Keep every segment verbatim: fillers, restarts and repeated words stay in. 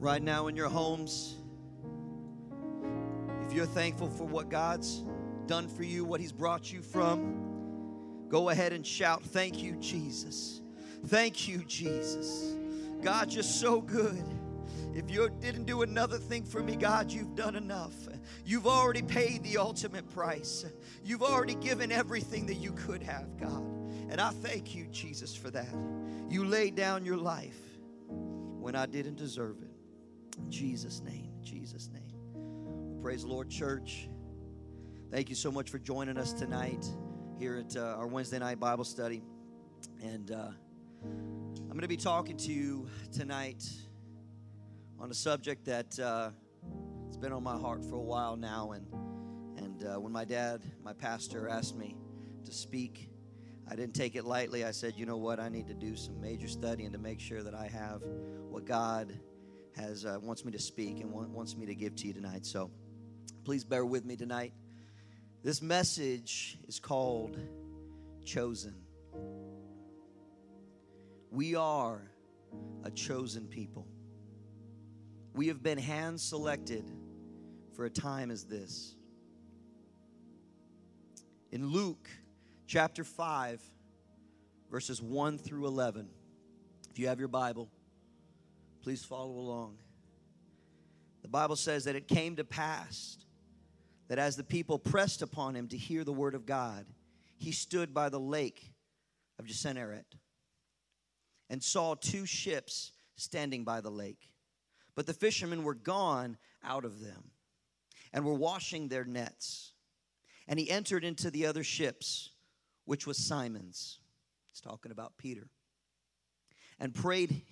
right now in your homes. If you're thankful for what God's done for you, what He's brought you from, go ahead and shout, thank you, Jesus. Thank you, Jesus. God, you're so good. If you didn't do another thing for me, God, you've done enough. You've already paid the ultimate price. You've already given everything that you could have, God. And I thank you, Jesus, for that. You laid down your life when I didn't deserve it. In Jesus' name, in Jesus' name. Well, praise the Lord, church. Thank you so much for joining us tonight here at uh, our Wednesday night Bible study. And uh, I'm going to be talking to you tonight on a subject that uh, it's been on my heart for a while now. And, and uh, when my dad, my pastor, asked me to speak, I didn't take it lightly. I said, you know what? I need to do some major studying to make sure that I have what God has uh, wants me to speak and want, wants me to give to you tonight. So please bear with me tonight. This message is called Chosen. We are a chosen people. We have been hand-selected for a time as this. In Luke chapter five, verses one through eleven, if you have your Bible, please follow along. The Bible says that it came to pass that as the people pressed upon him to hear the word of God, he stood by the lake of Gennesaret and saw two ships standing by the lake. But the fishermen were gone out of them and were washing their nets. And he entered into the other ships, which was Simon's. It's talking about Peter. And prayed,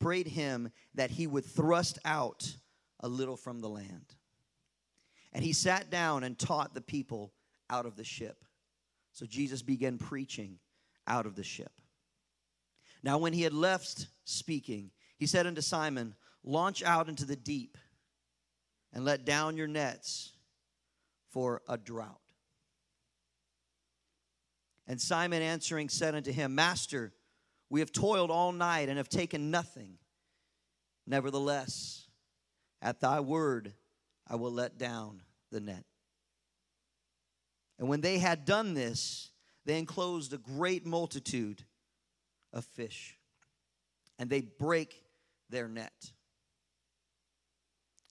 prayed him that he would thrust out a little from the land. And he sat down and taught the people out of the ship. So Jesus began preaching out of the ship. Now when he had left speaking, he said unto Simon, launch out into the deep and let down your nets for a draught. And Simon answering said unto him, Master, we have toiled all night and have taken nothing. Nevertheless, at thy word I will let down the net. And when they had done this, they enclosed a great multitude of fish, and they brake their net.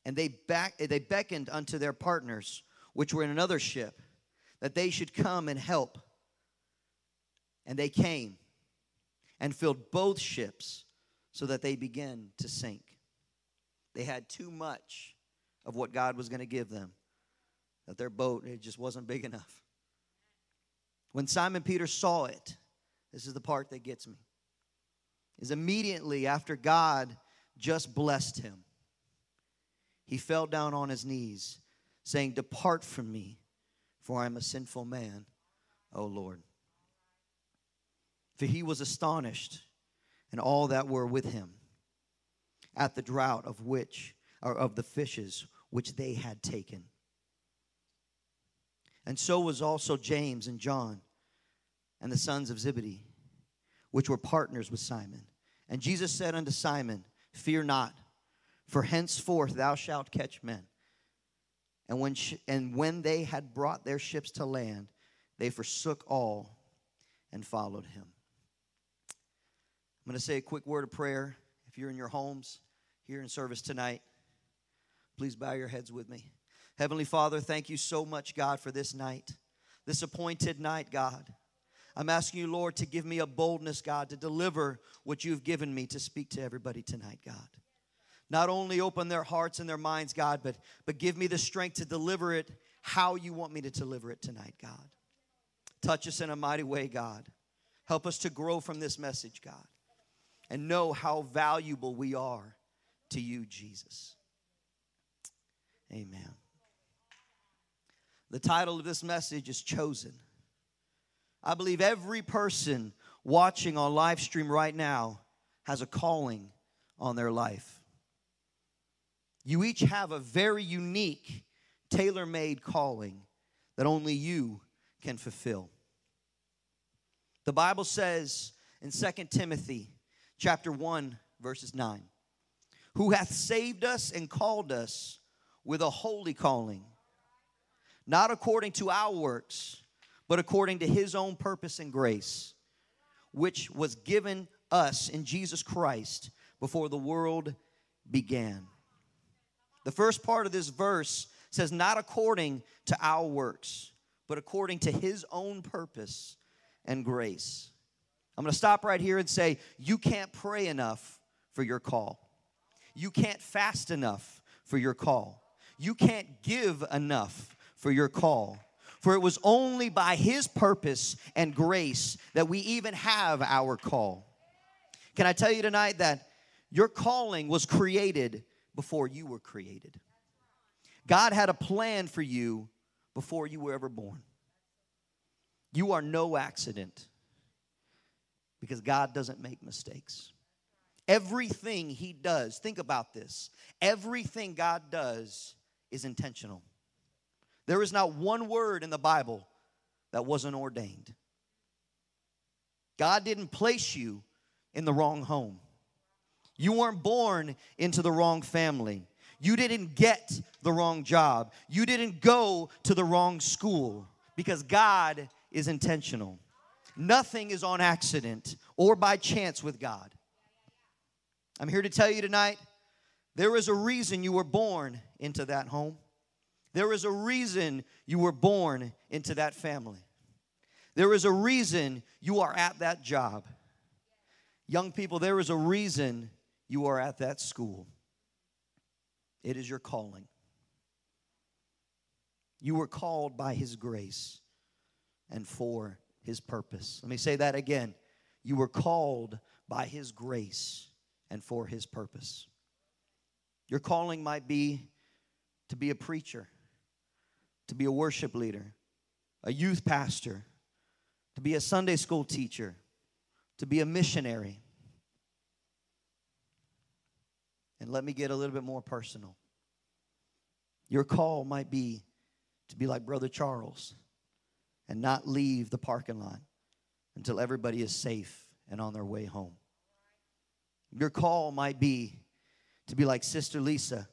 And they back, they beckoned unto their partners, which were in another ship, that they should come and help. And they came and filled both ships, so that they began to sink. They had too much of what God was going to give them, that their boat, it just wasn't big enough. When Simon Peter saw it, this is the part that gets me, is immediately after God just blessed him, he fell down on his knees, saying, depart from me, for I am a sinful man, O Lord. For he was astonished, and all that were with him, at the draught of which, or of the fishes which they had taken. And so was also James and John, and the sons of Zebedee, which were partners with Simon. And Jesus said unto Simon, fear not, for henceforth thou shalt catch men. And when, sh- and when they had brought their ships to land, they forsook all and followed him. I'm going to say a quick word of prayer. If you're in your homes here in service tonight, please bow your heads with me. Heavenly Father, thank you so much, God, for this night, this appointed night, God. I'm asking you, Lord, to give me a boldness, God, to deliver what you've given me to speak to everybody tonight, God. Not only open their hearts and their minds, God, but, but give me the strength to deliver it how you want me to deliver it tonight, God. Touch us in a mighty way, God. Help us to grow from this message, God, and know how valuable we are to you, Jesus. Amen. The title of this message is Chosen. I believe every person watching on live stream right now has a calling on their life. You each have a very unique, tailor-made calling that only you can fulfill. The Bible says in Second Timothy chapter one, verses nine, who hath saved us and called us with a holy calling, not according to our works, but according to his own purpose and grace, which was given us in Jesus Christ before the world began. The first part of this verse says, not according to our works, but according to his own purpose and grace. I'm going to stop right here and say, you can't pray enough for your call. You can't fast enough for your call. You can't give enough for your call. For it was only by his purpose and grace that we even have our call. Can I tell you tonight that your calling was created before you were created? God had a plan for you before you were ever born. You are no accident, because God doesn't make mistakes. Everything he does, think about this, everything God does is intentional. There is not one word in the Bible that wasn't ordained. God didn't place you in the wrong home. You weren't born into the wrong family. You didn't get the wrong job. You didn't go to the wrong school, because God is intentional. Nothing is on accident or by chance with God. I'm here to tell you tonight, there is a reason you were born into that home. There is a reason you were born into that family. There is a reason you are at that job. Young people, there is a reason you are at that school. It is your calling. You were called by his grace and for his purpose. Let me say that again. You were called by his grace and for his purpose. Your calling might be to be a preacher, to be a worship leader, a youth pastor, to be a Sunday school teacher, to be a missionary. And let me get a little bit more personal. Your call might be to be like Brother Charles and not leave the parking lot until everybody is safe and on their way home. Your call might be to be like Sister Lisa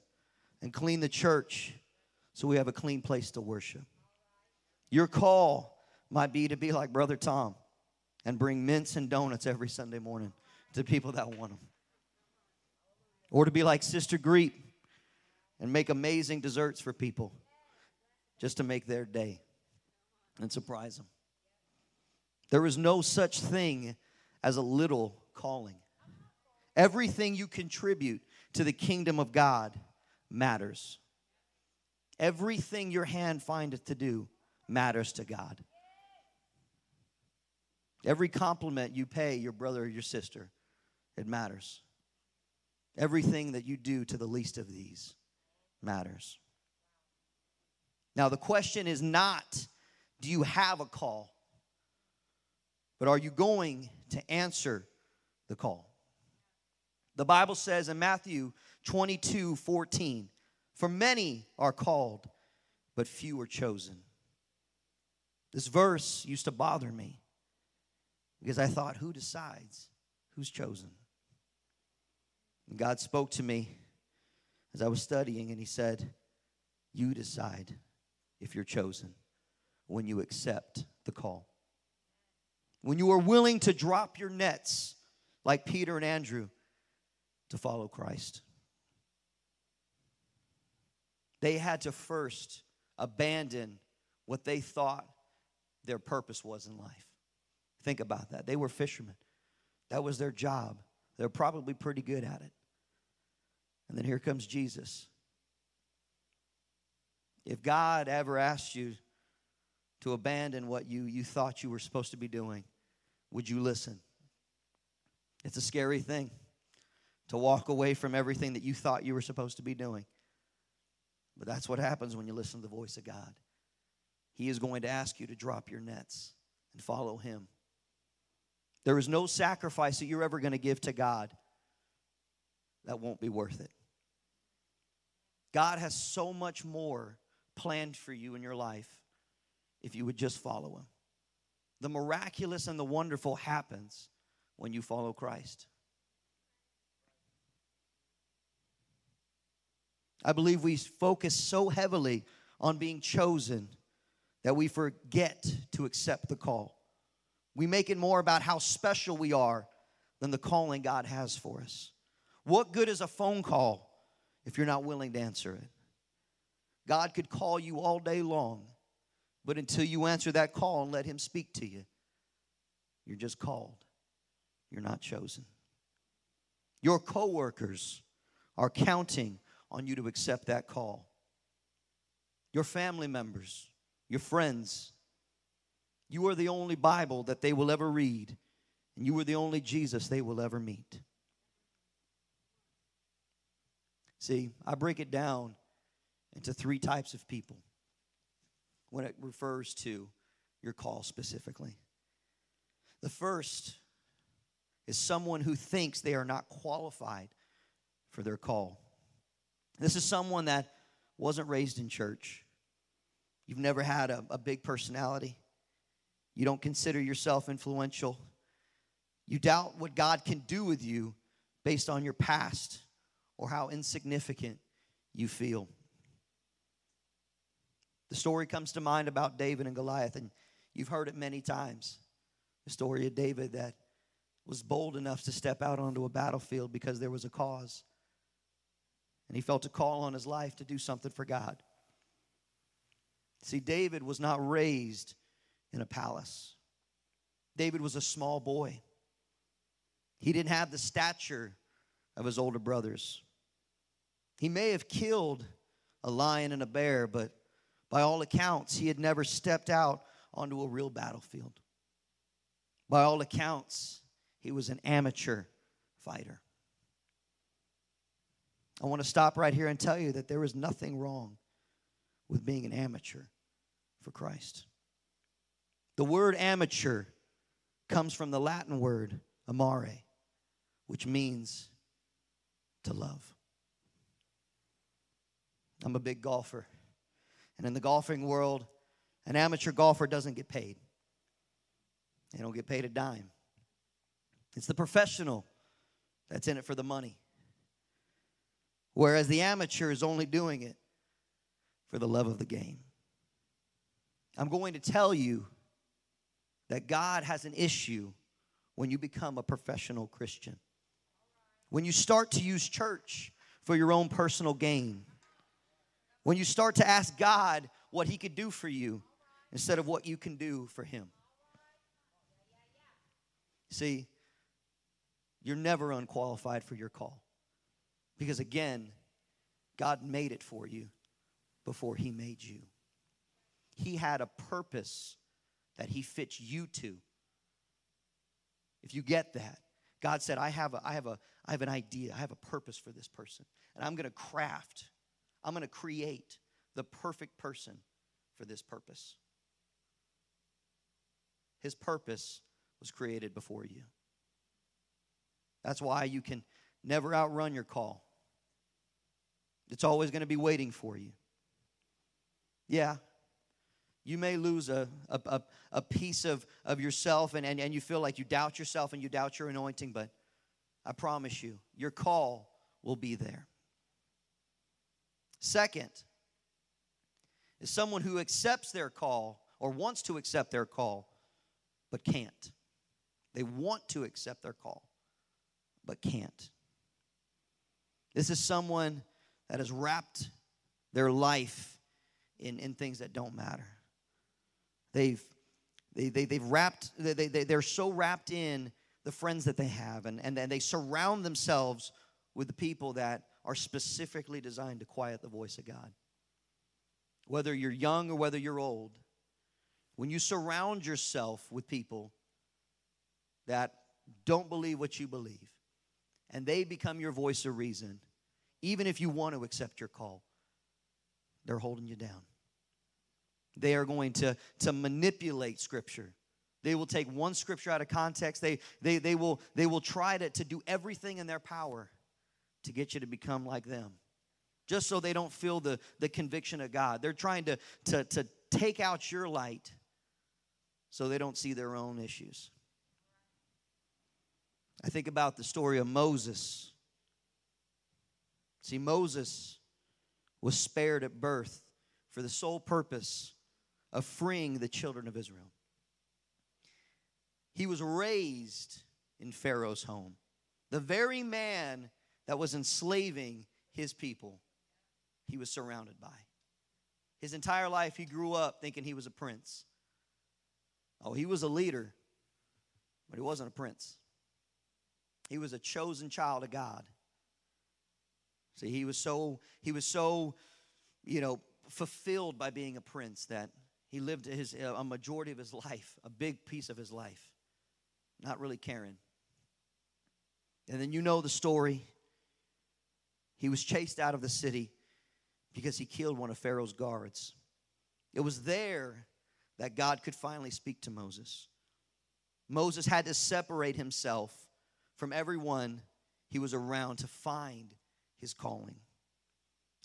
and clean the church so we have a clean place to worship. Your call might be to be like Brother Tom and bring mints and donuts every Sunday morning to people that want them. Or to be like Sister Greet and make amazing desserts for people just to make their day and surprise them. There is no such thing as a little calling. Everything you contribute to the kingdom of God matters. Everything your hand findeth to do matters to God. Every compliment you pay your brother or your sister, it matters. Everything that you do to the least of these matters. Now, the question is not, do you have a call? But are you going to answer the call? The Bible says in Matthew twenty-two fourteen, for many are called, but few are chosen. This verse used to bother me because I thought, who decides who's chosen? And God spoke to me as I was studying, and he said, you decide if you're chosen when you accept the call. When you are willing to drop your nets like Peter and Andrew to follow Christ. They had to first abandon what they thought their purpose was in life. Think about that. They were fishermen. That was their job. They're probably pretty good at it. And then here comes Jesus. If God ever asked you to abandon what you, you thought you were supposed to be doing, would you listen? It's a scary thing to walk away from everything that you thought you were supposed to be doing. But that's what happens when you listen to the voice of God. He is going to ask you to drop your nets and follow him. There is no sacrifice that you're ever going to give to God that won't be worth it. God has so much more planned for you in your life if you would just follow him. The miraculous and the wonderful happens when you follow Christ. I believe we focus so heavily on being chosen that we forget to accept the call. We make it more about how special we are than the calling God has for us. What good is a phone call if you're not willing to answer it? God could call you all day long, but until you answer that call and let him speak to you, you're just called. You're not chosen. Your coworkers are counting on you to accept that call. Your family members, your friends, you are the only Bible that they will ever read, and you are the only Jesus they will ever meet. See, I break it down into three types of people when it refers to your call specifically. The first is someone who thinks they are not qualified for their call. This is someone that wasn't raised in church. You've never had a, a big personality. You don't consider yourself influential. You doubt what God can do with you based on your past or how insignificant you feel. The story comes to mind about David and Goliath, and you've heard it many times. The story of David that was bold enough to step out onto a battlefield because there was a cause. And he felt a call on his life to do something for God. See, David was not raised in a palace. David was a small boy. He didn't have the stature of his older brothers. He may have killed a lion and a bear, but by all accounts, he had never stepped out onto a real battlefield. By all accounts, he was an amateur fighter. I want to stop right here and tell you that there is nothing wrong with being an amateur for Christ. The word amateur comes from the Latin word amare, which means to love. I'm a big golfer, and in the golfing world, an amateur golfer doesn't get paid. They don't get paid a dime. It's the professional that's in it for the money, whereas the amateur is only doing it for the love of the game. I'm going to tell you that God has an issue when you become a professional Christian. When you start to use church for your own personal gain. When you start to ask God what he could do for you instead of what you can do for him. See, you're never unqualified for your call. Because again, God made it for you before he made you. He had a purpose that he fits you to. If you get that, God said, I have a, I have a, I have an idea. I have a purpose for this person. And I'm going to craft, I'm going to create the perfect person for this purpose. His purpose was created before you. That's why you can never outrun your call. It's always going to be waiting for you. Yeah, you may lose a, a, a, a piece of, of yourself and, and, and you feel like you doubt yourself and you doubt your anointing, but I promise you, your call will be there. Second is someone who accepts their call or wants to accept their call but can't. They want to accept their call but can't. This is someone that has wrapped their life in, in things that don't matter. They've, they, they, they've wrapped, they, they, they're so wrapped in the friends that they have, and, and, and they surround themselves with the people that are specifically designed to quiet the voice of God. Whether you're young or whether you're old, when you surround yourself with people that don't believe what you believe, and they become your voice of reason, even if you want to accept your call, they're holding you down. They are going to, to manipulate Scripture. They will take one Scripture out of context. They, they, they will, they will try to, to do everything in their power to get you to become like them, just so they don't feel the, the conviction of God. They're trying to, to, to take out your light so they don't see their own issues. I think about the story of Moses. See, Moses was spared at birth for the sole purpose of freeing the children of Israel. He was raised in Pharaoh's home, the very man that was enslaving his people he was surrounded by. His entire life he grew up thinking he was a prince. Oh, he was a leader, but he wasn't a prince. He was a chosen child of God. See, he was so, he was so, you know, fulfilled by being a prince that he lived his, a majority of his life, a big piece of his life, not really caring. And then you know the story. He was chased out of the city because he killed one of Pharaoh's guards. It was there that God could finally speak to Moses. Moses had to separate himself from everyone he was around to find his calling.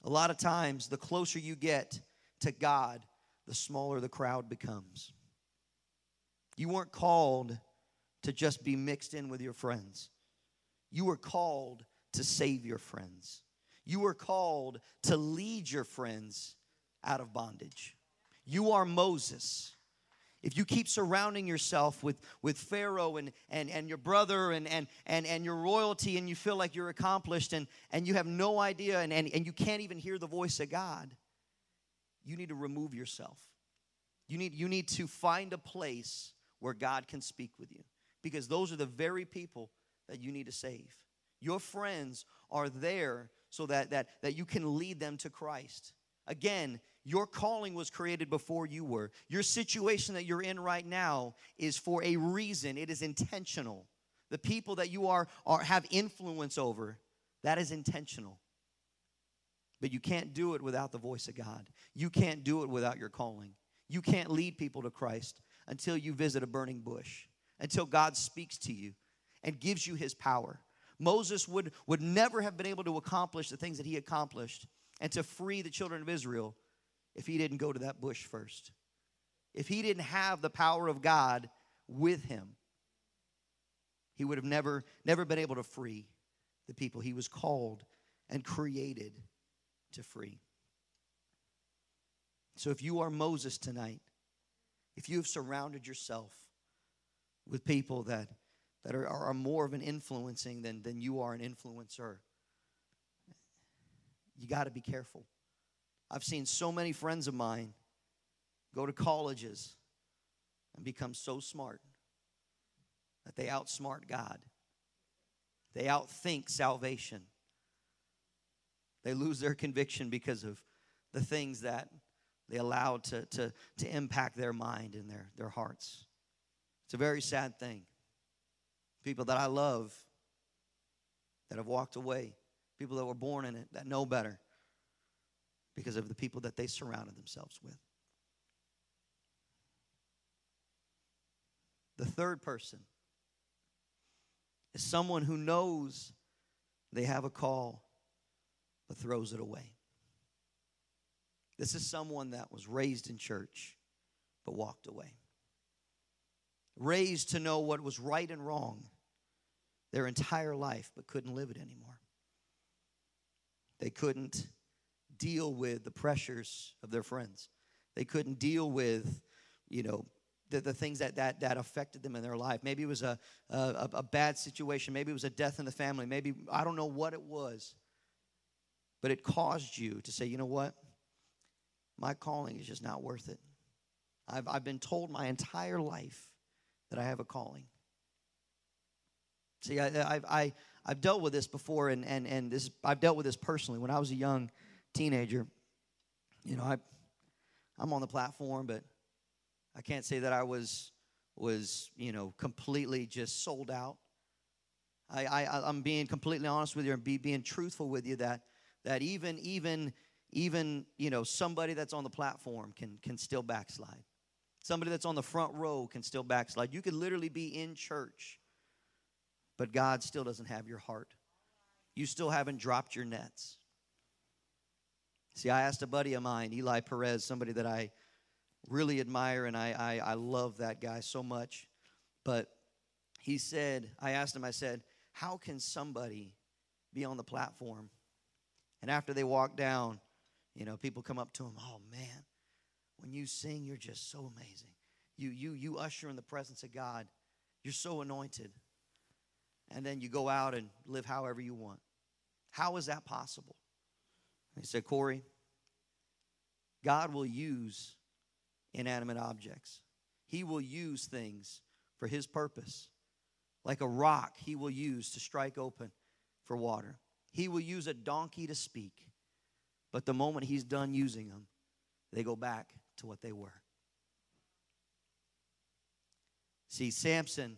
A lot of times, the closer you get to God, the smaller the crowd becomes. You weren't called to just be mixed in with your friends. You were called to save your friends. You were called to lead your friends out of bondage. You are Moses. If you keep surrounding yourself with, with Pharaoh and, and, and your brother and, and, and, and your royalty, and you feel like you're accomplished and, and you have no idea and, and, and you can't even hear the voice of God, you need to remove yourself. You need, you need to find a place where God can speak with you, because those are the very people that you need to save. Your friends are there so that, that, that you can lead them to Christ. Again, your calling was created before you were. Your situation that you're in right now is for a reason. It is intentional. The people that you are, are have influence over, that is intentional. But you can't do it without the voice of God. You can't do it without your calling. You can't lead people to Christ until you visit a burning bush, until God speaks to you and gives you his power. Moses would, would never have been able to accomplish the things that he accomplished and to free the children of Israel if he didn't go to that bush first, if he didn't have the power of God with him. He would have never, never been able to free the people he was called and created to free. So if you are Moses tonight, if you have surrounded yourself with people that, that are, are more of an influencing than, than you are an influencer, you got to be careful. I've seen so many friends of mine go to colleges and become so smart that they outsmart God. They outthink salvation. They lose their conviction because of the things that they allowed to, to, to impact their mind and their, their hearts. It's a very sad thing. People that I love that have walked away, people that were born in it, that know better, because of the people that they surrounded themselves with. The third person is someone who knows they have a call but throws it away. This is someone that was raised in church but walked away. Raised to know what was right and wrong their entire life but couldn't live it anymore. They couldn't deal with the pressures of their friends. They couldn't deal with, you know, the, the things that, that that affected them in their life. Maybe it was a, a, a bad situation. Maybe it was a death in the family. Maybe, I don't know what it was. But it caused you to say, you know what? My calling is just not worth it. I've, I've been told my entire life that I have a calling. See, I, I, I, I've dealt with this before, and, and, and this I've dealt with this personally. When I was a young teenager, you know, I, I'm on the platform, but I can't say that I was, was you know, completely just sold out. I, I, I'm being completely honest with you and be, being truthful with you that, that even, even, even, you know, somebody that's on the platform can, can still backslide. Somebody that's on the front row can still backslide. You could literally be in church, but God still doesn't have your heart. You still haven't dropped your nets. See, I asked a buddy of mine, Eli Perez, somebody that I really admire, and I, I, I love that guy so much. But he said, I asked him, I said, how can somebody be on the platform and after they walk down, You know, people come up to him, oh, man, when you sing, you're just so amazing. You, you, you usher in the presence of God. You're so anointed. And then you go out and live however you want. How is that possible? He said, Corey, God will use inanimate objects. He will use things for his purpose. Like a rock he will use to strike open for water. He will use a donkey to speak. But the moment he's done using them, they go back to what they were. See, Samson,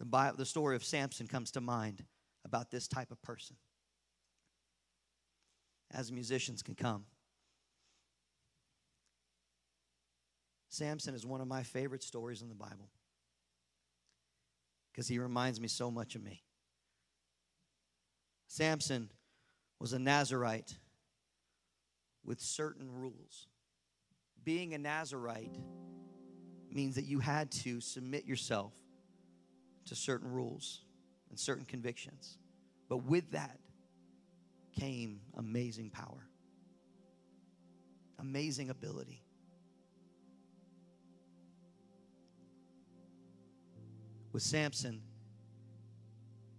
the, Bible, the story of Samson comes to mind about this type of person. As musicians can come. Samson is one of my favorite stories in the Bible because he reminds me so much of me. Samson was a Nazirite with certain rules. Being a Nazirite means that you had to submit yourself to certain rules and certain convictions. But with that came amazing power, amazing ability. With Samson,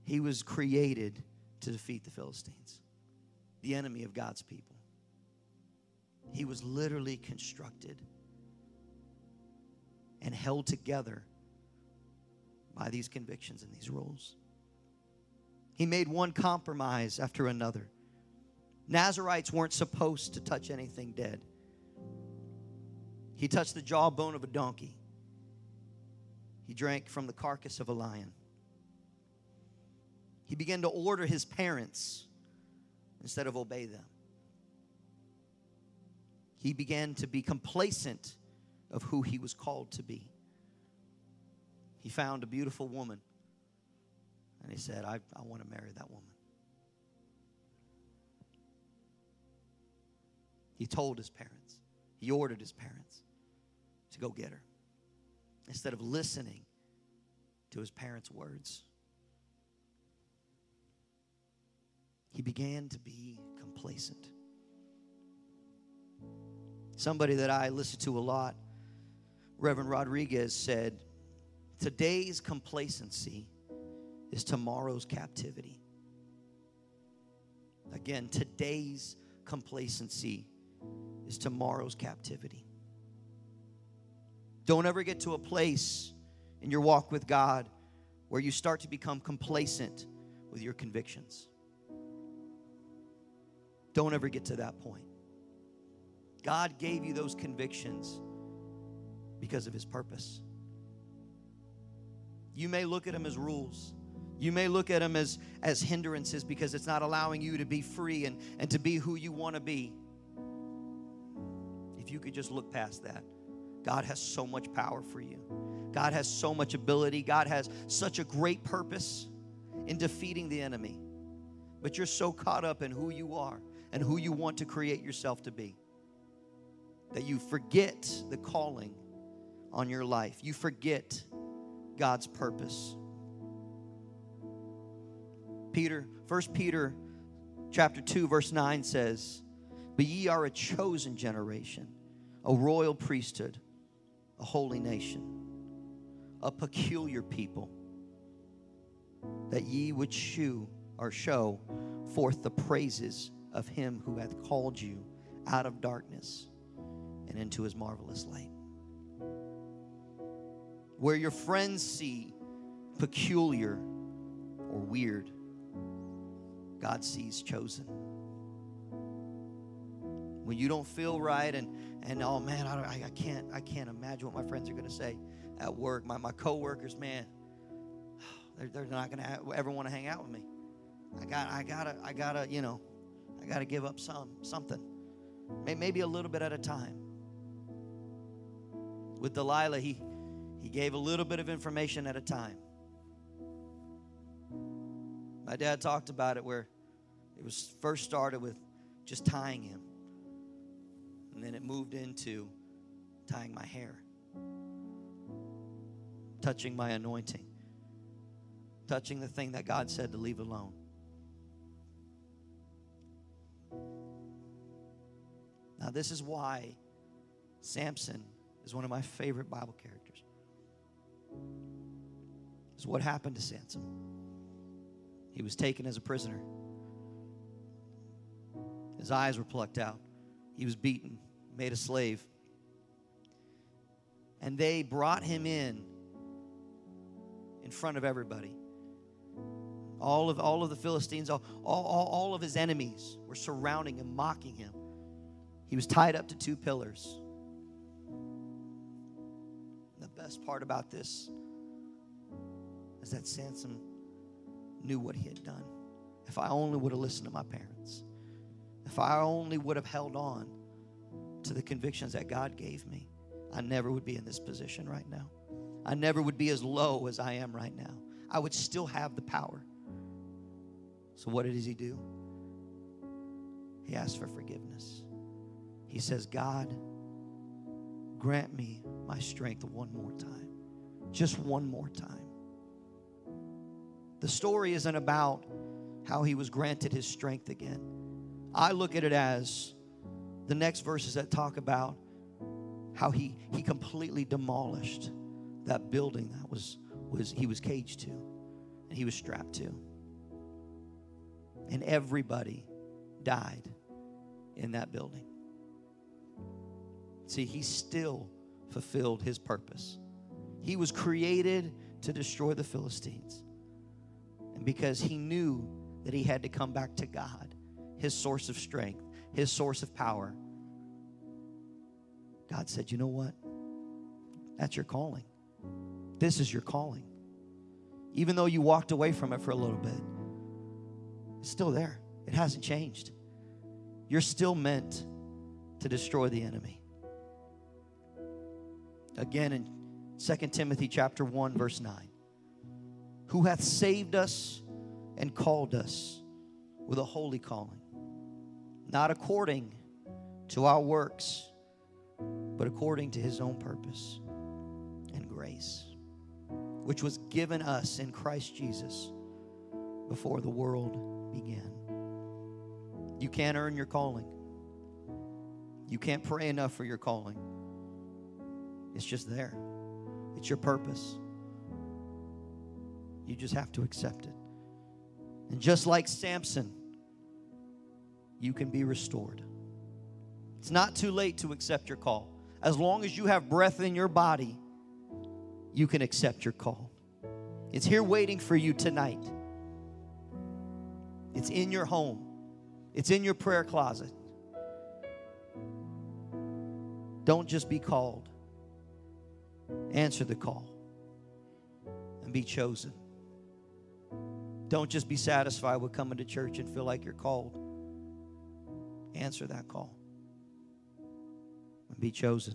he was created to defeat the Philistines, the enemy of God's people. He was literally constructed and held together by these convictions and these rules. He made one compromise after another. Nazirites weren't supposed to touch anything dead. He touched the jawbone of a donkey. He drank from the carcass of a lion. He began to order his parents instead of obey them. He began to be complacent of who he was called to be. He found a beautiful woman, and he said, I, I want to marry that woman. He told his parents. He ordered his parents to go get her, instead of listening to his parents' words. He began to be complacent. Somebody that I listen to a lot, Reverend Rodriguez, said, today's complacency is tomorrow's captivity. Again, today's complacency is tomorrow's captivity. Don't ever get to a place in your walk with God where you start to become complacent with your convictions. Don't ever get to that point. God gave you those convictions because of his purpose. You may look at them as rules. You may look at them as, as hindrances because it's not allowing you to be free and, and to be who you want to be. If you could just look past that. God has so much power for you. God has so much ability. God has such a great purpose in defeating the enemy. But you're so caught up in who you are and who you want to create yourself to be that you forget the calling on your life. You forget God's purpose. Peter, First Peter chapter two, verse nine says, but ye are a chosen generation, a royal priesthood, a holy nation, a peculiar people, that ye would shew or show forth the praises of him who hath called you out of darkness and into his marvelous light. Where your friends see peculiar or weird, God sees chosen. When you don't feel right and, and oh, man, I, don't, I can't I can't imagine what my friends are going to say at work. My, my coworkers, man, they're, they're not going to ever want to hang out with me. I got I gotta I gotta you know I gotta give up some something, maybe a little bit at a time. With Delilah, he he gave a little bit of information at a time. My dad talked about it where it was first started with just tying him, and then it moved into tying my hair, touching my anointing, touching the thing that God said to leave alone. Now, this is why Samson is one of my favorite Bible characters. It's what happened to Samson. He was taken as a prisoner. His eyes were plucked out. He was beaten, made a slave. And they brought him in in front of everybody. All of, all of the Philistines, all, all, all of his enemies were surrounding him, mocking him. He was tied up to two pillars. And the best part about this is that Samson knew what he had done. If I only would have listened to my parents. If I only would have held on to the convictions that God gave me, I never would be in this position right now. I never would be as low as I am right now. I would still have the power. So what does he do? He asks for forgiveness. He says, God, grant me my strength one more time. Just one more time. The story isn't about how he was granted his strength again. I look at it as the next verses that talk about how he, he completely demolished that building that was, was he was caged to and he was strapped to. And everybody died in that building. See, he still fulfilled his purpose. He was created to destroy the Philistines. And because he knew that he had to come back to God, his source of strength, his source of power, God said, you know what? That's your calling. This is your calling. Even though you walked away from it for a little bit, it's still there. It hasn't changed. You're still meant to destroy the enemy. Again, in Second Timothy chapter one, verse nine. Who hath saved us and called us with a holy calling, not according to our works, but according to his own purpose and grace, which was given us in Christ Jesus before the world began. You can't earn your calling. You can't pray enough for your calling. It's just there. It's your purpose. You just have to accept it. And just like Samson, you can be restored. It's not too late to accept your call. As long as you have breath in your body, you can accept your call. It's here waiting for you tonight. It's in your home. It's in your prayer closet. Don't just be called. Answer the call and be chosen. Don't just be satisfied with coming to church and feel like you're called. Answer that call and be chosen.